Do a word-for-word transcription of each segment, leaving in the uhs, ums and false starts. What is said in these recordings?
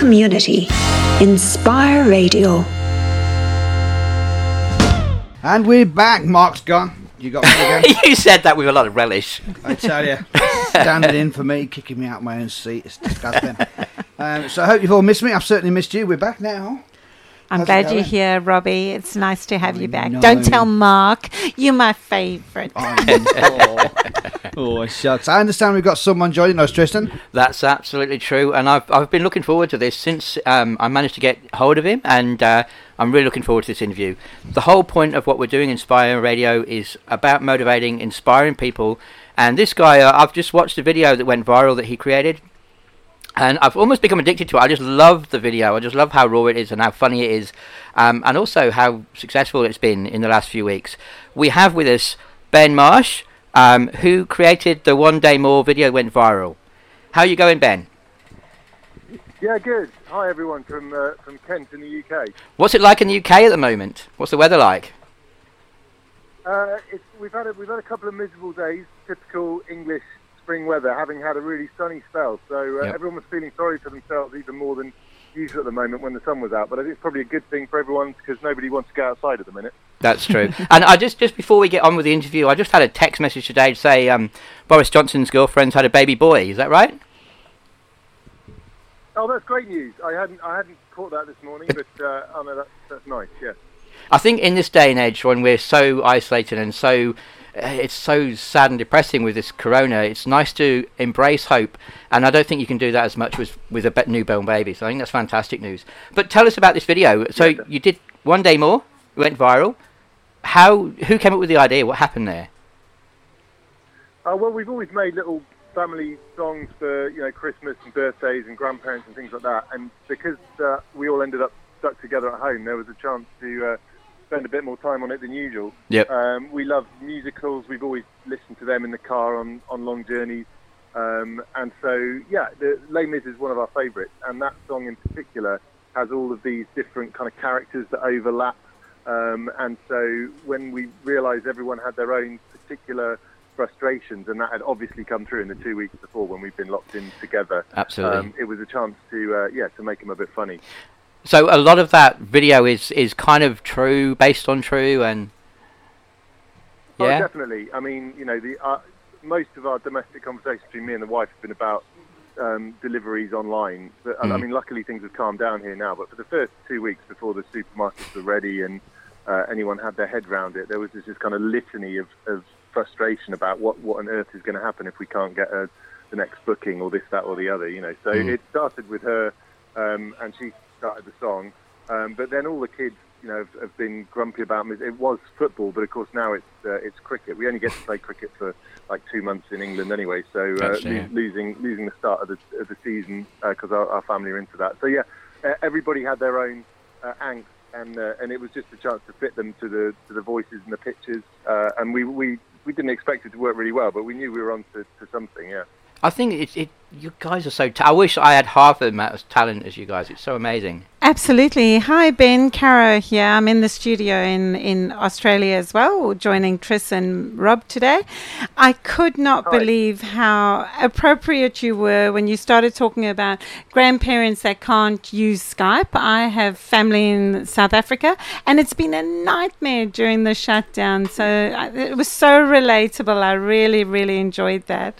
community. Inspire Radio. And we're back. Mark's gone. You got me again. You said that with a lot of relish. I tell you, standing in for me, kicking me out of my own seat. It's disgusting. um, so I hope you've all missed me. I've certainly missed you. We're back now. I'm How's glad you're here, Robbie. It's nice to have I you back. Know. Don't tell Mark. You're my favourite. Oh, oh, shucks. I understand we've got someone joining us, Tristan. That's absolutely true. And I've I've been looking forward to this since um, I managed to get hold of him. And uh, I'm really looking forward to this interview. The whole point of what we're doing, Inspire Radio, is about motivating, inspiring people. And this guy, uh, I've just watched a video that went viral that he created. And I've almost become addicted to it. I just love the video. I just love how raw it is and how funny it is. Um, and also how successful it's been in the last few weeks. We have with us Ben Marsh, um, who created the One Day More video went viral. How are you going, Ben? Yeah, good. Hi, everyone from uh, from Kent in the U K. What's it like in the U K at the moment? What's the weather like? Uh, it's, we've had a, we've had a couple of miserable days, typical English spring weather, having had a really sunny spell, so uh, yep. everyone was feeling sorry for themselves even more than usual at the moment when the sun was out, but I think it's probably a good thing for everyone because nobody wants to go outside at the minute. That's true. And I just just before we get on with the interview, I just had a text message today to say um, Boris Johnson's girlfriend's had a baby boy. Is that right? Oh, that's great news. I hadn't I hadn't caught that this morning, but uh, oh no, that's, that's nice, yeah. I think in this day and age when we're so isolated and so it's so sad and depressing with this corona, it's nice to embrace hope, and I don't think you can do that as much with, with a newborn baby, so I think that's fantastic news. But tell us about this video. So yes, you did One Day More, it went viral. How? Who came up with the idea? What happened there? Uh, well, we've always made little family songs for, you know, Christmas and birthdays and grandparents and things like that, and because uh, we all ended up stuck together at home, there was a chance to... Uh, spend a bit more time on it than usual. Yep. Um, we love musicals. We've always listened to them in the car on, on long journeys. Um, and so, yeah, the Les Mis is one of our favourites. And that song in particular has all of these different kind of characters that overlap. Um, and so when we realised everyone had their own particular frustrations, and that had obviously come through in the two weeks before when we've been locked in together. Absolutely. Um, it was a chance to, uh, yeah, to make them a bit funny. So a lot of that video is, is kind of true, based on true, and yeah, oh, definitely. I mean, you know, the uh, most of our domestic conversations between me and the wife have been about um, deliveries online. But, mm. I mean, luckily things have calmed down here now. But for the first two weeks before the supermarkets were ready and uh, anyone had their head round it, there was this, this kind of litany of, of frustration about what, what on earth is going to happen if we can't get a, the next booking or this, that, or the other. You know, so mm. it started with her, um, and she started the song, um, but then all the kids, you know, have, have been grumpy about me. It was football, but of course now it's uh, it's cricket. We only get to play cricket for like two months in England anyway, so uh, lo- losing losing the start of the, of the season because uh, our, our family are into that. So yeah, uh, everybody had their own uh, angst, and uh, and it was just a chance to fit them to the to the voices and the pictures. Uh, and we, we we didn't expect it to work really well, but we knew we were on to, to something. Yeah. I think it, it. You guys are so... Ta- I wish I had half the amount of talent as you guys. It's so amazing. Absolutely. Hi, Ben. Caro here. I'm in the studio in, in Australia as well, joining Tris and Rob today. I could not Hi. believe how appropriate you were when you started talking about grandparents that can't use Skype. I have family in South Africa, and it's been a nightmare during the shutdown. So I, it was so relatable. I really, really enjoyed that.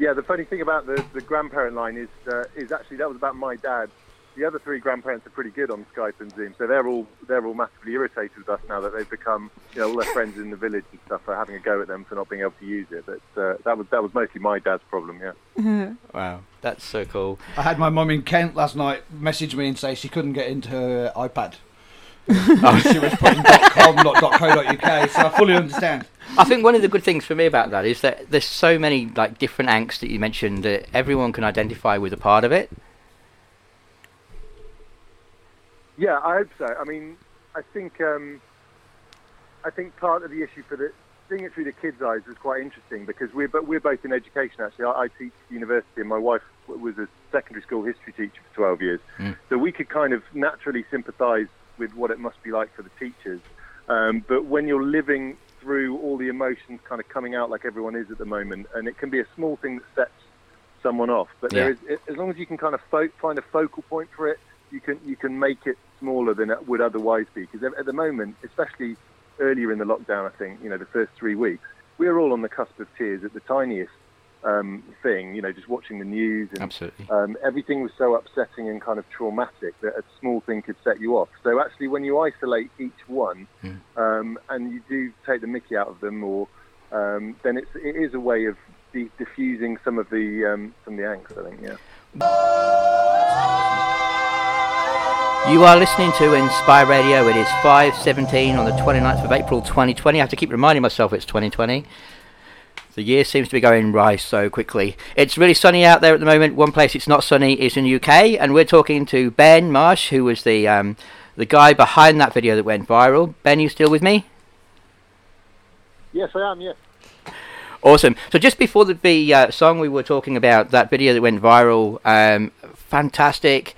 Yeah, the funny thing about the, the grandparent line is uh, is actually that was about my dad. The other three grandparents are pretty good on Skype and Zoom, so they're all they're all massively irritated with us now that they've become, you know, all their friends in the village and stuff are having a go at them for not being able to use it. But uh, that was that was mostly my dad's problem. Yeah. Mm-hmm. Wow, that's so cool. I had my mum in Kent last night message me and say she couldn't get into her iPad. Oh. She was putting .com, not .co.uk, so I fully understand. I think one of the good things for me about that is that there's so many like different angst that you mentioned that everyone can identify with a part of it. Yeah, I hope so. I mean, I think um, I think part of the issue for the seeing it through the kids' eyes was quite interesting because we're but we're both in education actually. I, I teach university, and my wife was a secondary school history teacher for twelve years, mm. so we could kind of naturally sympathise with what it must be like for the teachers. Um, but when you're living through all the emotions kind of coming out like everyone is at the moment, and it can be a small thing that sets someone off. But there yeah. is, as long as you can kind of fo- find a focal point for it, you can you can make it smaller than it would otherwise be. Because at the moment, especially earlier in the lockdown, I think, you know, the first three weeks, we were all on the cusp of tears at the tiniest um, thing, you know, just watching the news. And, Absolutely. Um, everything was so upsetting and kind of traumatic that a small thing could set you off. So actually, when you isolate each one mm. um, and you do take the mickey out of them, or um, then it's, it is a way of de- diffusing some of the um, some of the angst, I think, yeah. You are listening to Inspire Radio. It is five seventeen on the twenty-ninth of April twenty twenty. I have to keep reminding myself it's twenty twenty. The year seems to be going by so quickly. It's really sunny out there at the moment. One place it's not sunny is in the U K, and we're talking to Ben Marsh, who was the um, the guy behind that video that went viral. Ben, you still with me? Yes, I am, yes. Awesome. So just before the, the uh, song, we were talking about that video that went viral. Um, fantastic.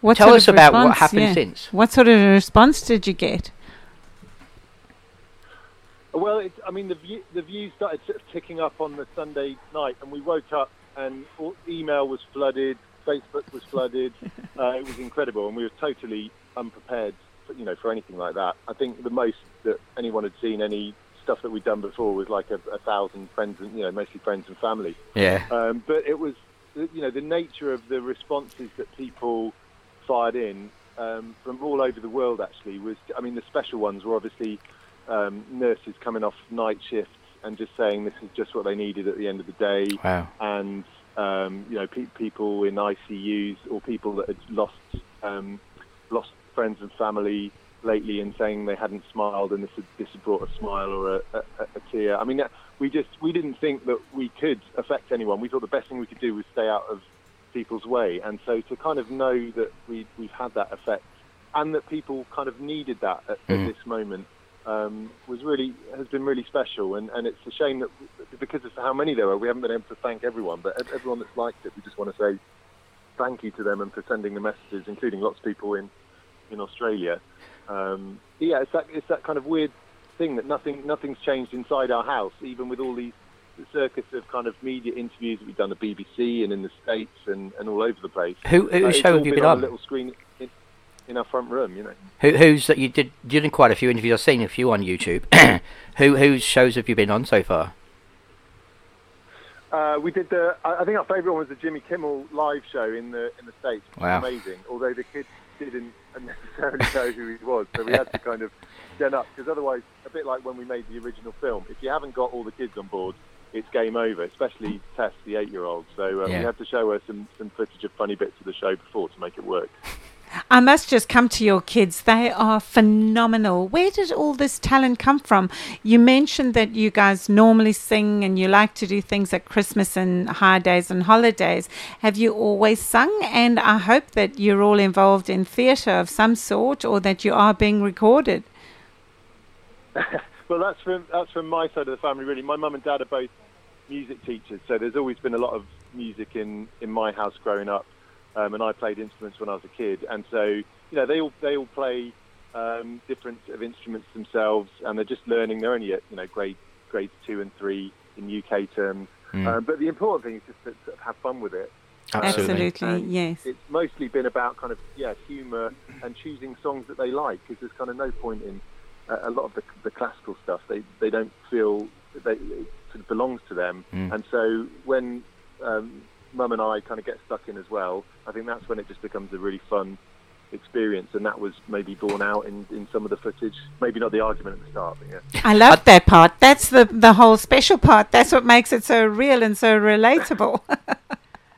What Tell us about response, what happened yeah. since. What sort of response did you get? Well, it, I mean, the, view, the views started sort of ticking up on the Sunday night, and we woke up and all, email was flooded, Facebook was flooded. uh, it was incredible, and we were totally unprepared, for, you know, for anything like that. I think the most that anyone had seen, any stuff that we'd done before, was like a, a thousand friends, and, you know, mostly friends and family. Yeah. Um, but it was, you know, the nature of the responses that people fired in um, from all over the world, actually, was, I mean, the special ones were obviously um, nurses coming off night shifts and just saying this is just what they needed at the end of the day. Wow. And, um, you know, pe- people in I C Us, or people that had lost, um, lost friends and family lately, and saying they hadn't smiled, and this had, this had brought a smile or a, a, a tear. I mean, we just, we didn't think that we could affect anyone. We thought the best thing we could do was stay out of people's way, and so to kind of know that we, we've had that effect, and that people kind of needed that at, mm. at this moment, um, was really, has been really special, and, and it's a shame that, because of how many there were, we haven't been able to thank everyone, but everyone that's liked it, we just want to say thank you to them, and for sending the messages, including lots of people in, in Australia. Um, yeah, it's that, it's that kind of weird thing that nothing nothing's changed inside our house, even with all these the circus of kind of media interviews that we've done, the B B C and in the States and, and all over the place. Who, who uh, show have you been on? on? A little screen in, in our front room, you know. Who, who's that you did? You did quite a few interviews. I've seen a few on YouTube. who whose shows have you been on so far? Uh, we did the. I think our favourite one was the Jimmy Kimmel live show in the in the States. Which wow. was amazing. Although the kids didn't necessarily know who he was, so we had to kind of stand up, because otherwise, a bit like when we made the original film, if you haven't got all the kids on board, it's game over, especially Tess, the eight-year-old. So uh, yeah. we had to show her some, some footage of funny bits of the show before to make it work. I must just come to your kids. They are phenomenal. Where did all this talent come from? You mentioned that you guys normally sing and you like to do things at Christmas and high days and holidays. Have you always sung? And I hope that you're all involved in theatre of some sort, or that you are being recorded. Well, that's from that's from my side of the family, really. My mum and dad are both music teachers, so there's always been a lot of music in, in my house growing up, um, and I played instruments when I was a kid, and so, you know, they all they all play um, different sort of instruments themselves, and they're just learning. They're only at, you know, grade grades two and three in U K terms, mm. um, but the important thing is just to sort of have fun with it. Absolutely, um, yes. It's mostly been about kind of yeah humour and choosing songs that they like, because there's kind of no point in a lot of the, the classical stuff. They they don't feel they, it sort of belongs to them. Mm. And so when um, Mum and I kind of get stuck in as well, I think that's when it just becomes a really fun experience, and that was maybe borne out in, in some of the footage. Maybe not the argument at the start, but yeah. I love that part. That's the, the whole special part. That's what makes it so real and so relatable.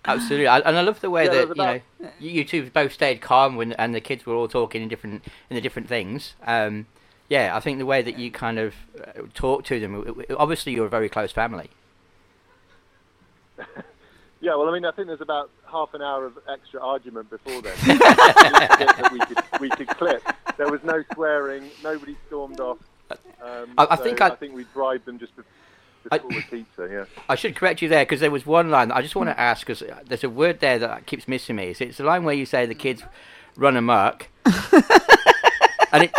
Absolutely, I, and I love the way yeah, that you know you, you two both stayed calm when and the kids were all talking in different in the different things. Um, Yeah, I think the way that you kind of uh, talk to them, it, it, obviously you're a very close family. Yeah, well, I mean, I think there's about half an hour of extra argument before then. that we, could, we could clip. There was no swearing, nobody stormed off. Um, I, I, so think I, I think we bribed them just before before the pizza, yeah. I should correct you there, because there was one line that I just want to ask, because there's a word there that keeps missing me. It's, it's the line where you say the kids run amok. And it...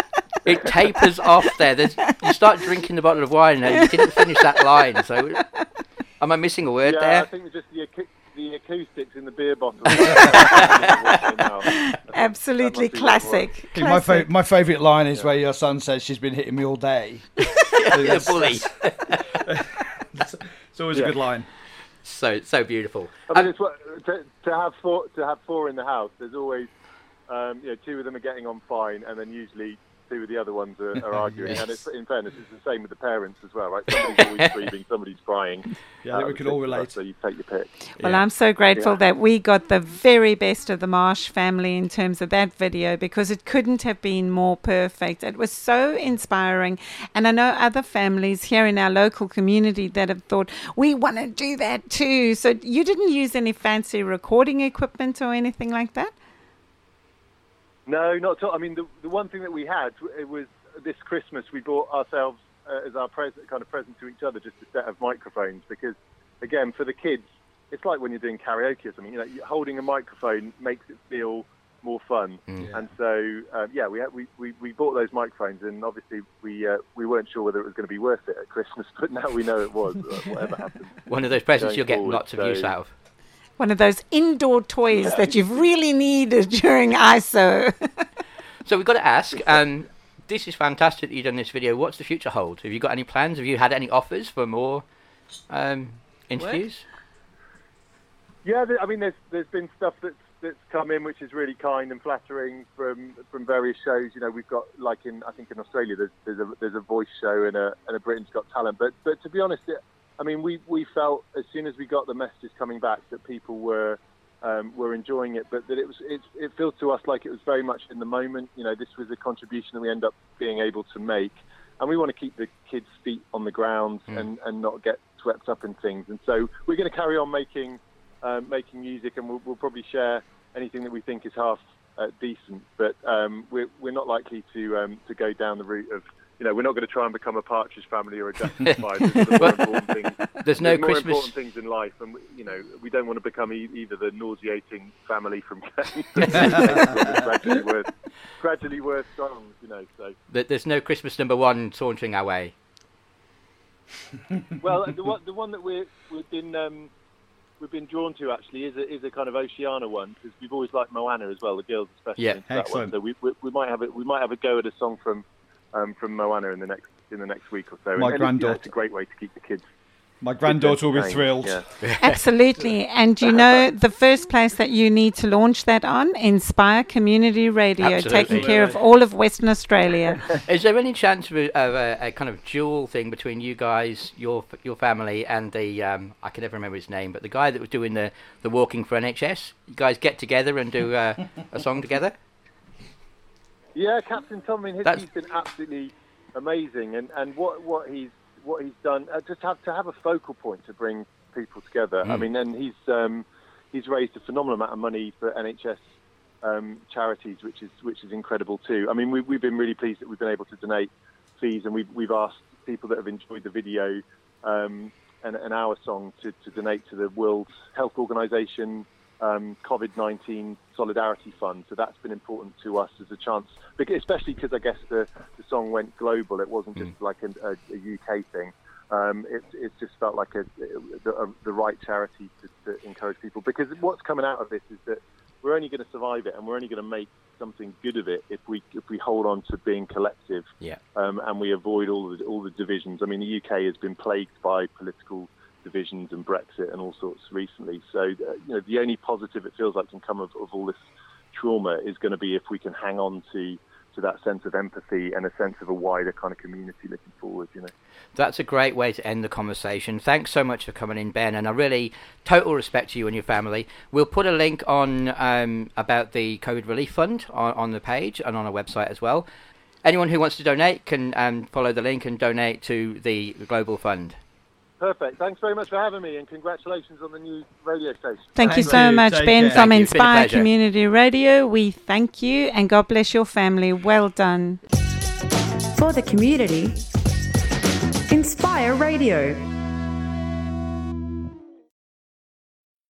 It tapers off there. There's, you start drinking the bottle of wine, and you didn't finish that line. So Am I missing a word yeah, there? I think just the, ac- the acoustics in the beer bottle. Absolutely classic. classic. My, fa- my favourite line is yeah. where your son says she's been hitting me all day. You're a bully. It's always yeah. a good line. So so beautiful. I mean, um, it's what, to, to have four to have four in the house. There's always um, you know, two of them are getting on fine, and then usually two of the other ones are, are arguing. Yes. And it's, in fairness, it's the same with the parents as well, right? Somebody's always grieving, somebody's crying. Yeah, I think um, we can all relate. So you take your pick. Well, yeah. I'm so grateful yeah. that we got the very best of the Marsh family in terms of that video, because it couldn't have been more perfect. It was so inspiring. And I know other families here in our local community that have thought, we want to do that too. So you didn't use any fancy recording equipment or anything like that? No, not at all. I mean, the, the one thing that we had, it was this Christmas we bought ourselves uh, as our present, kind of present to each other, just a set of microphones, because, again, for the kids, it's like when you're doing karaoke or something. You know, holding a microphone makes it feel more fun. Yeah. And so, um, yeah, we, had, we we we bought those microphones, and obviously we uh, we weren't sure whether it was going to be worth it at Christmas, but now we know it was, whatever happened. One of those presents you'll get forward, lots of so. use out of. One of those indoor toys yeah. that you've really needed during I S O. So we've got to ask, um, this is fantastic that you've done this video. What's the future hold? Have you got any plans? Have you had any offers for more um, interviews? Work? Yeah, th- I mean, there's there's been stuff that's, that's come in, which is really kind and flattering from, from various shows. You know, we've got, like in, I think in Australia, there's there's a, there's a voice show and a, and a Britain's Got Talent. But, but to be honest... It, I mean, we, we felt as soon as we got the messages coming back that people were um, were enjoying it, but that it was it, it felt to us like it was very much in the moment. You know, this was a contribution that we end up being able to make, and we want to keep the kids' feet on the ground mm. and, and not get swept up in things. And so we're going to carry on making uh, making music, and we'll, we'll probably share anything that we think is half uh, decent. But um, we're we're not likely to um, to go down the route of. You know, we're not going to try and become a Partridge Family or a Jackson Five. There's, the more There's no There's more Christmas. important things in life, and we, you know, we don't want to become e- either the nauseating family from gradually worse, gradually worse songs. You know, so there's no Christmas number one taunting our way. Well, the one, the one that we're, we've been um, we've been drawn to actually is a, is a kind of Oceania one, because we've always liked Moana as well. The girls especially. Yeah, excellent. That one. So we, we we might have a we might have a go at a song from. Um, from Moana in the next in the next week or so. My and granddaughter. It's a great way to keep the kids. My granddaughter will be thrilled. Yeah. Absolutely. And you know, the first place that you need to launch that on, Inspire Community Radio, Absolutely. taking care yeah. of all of Western Australia. Is there any chance of, a, of a, a kind of dual thing between you guys, your your family, and the um, I can never remember his name, but the guy that was doing the, the walking for N H S? You guys get together and do uh, a song together? Yeah, Captain Tom, I mean, his, he's been absolutely amazing, and, and what, what he's what he's done, uh, just have to have a focal point to bring people together. Mm. I mean, and he's um, he's raised a phenomenal amount of money for N H S um, charities, which is which is incredible too. I mean, we, we've been really pleased that we've been able to donate fees, and we've we've asked people that have enjoyed the video um, and, and our song to, to donate to the World Health Organization. Um, COVID nineteen Solidarity Fund, so that's been important to us as a chance, because, especially because I guess the, the song went global. It wasn't just mm. like a, a, a U K thing. Um, it, it just felt like a, a, a, the right charity to, to encourage people, because what's coming out of this is that we're only going to survive it, and we're only going to make something good of it if we if we hold on to being collective, yeah. um, and we avoid all the all the divisions. I mean, the U K has been plagued by political divisions and Brexit and all sorts recently. So, uh, you know, the only positive it feels like can come of, of all this trauma is going to be if we can hang on to, to that sense of empathy and a sense of a wider kind of community looking forward, you know. That's a great way to end the conversation. Thanks so much for coming in, Ben, and I really total respect to you and your family. We'll put a link on um, about the COVID Relief Fund on, on the page and on our website as well. Anyone who wants to donate can um, follow the link and donate to the Global Fund. Perfect. Thanks very much for having me, and congratulations on the new radio station. Thank, thank you so you. much, Take Ben, care. from Inspire Community Radio. We thank you, and God bless your family. Well done. For the community, Inspire Radio.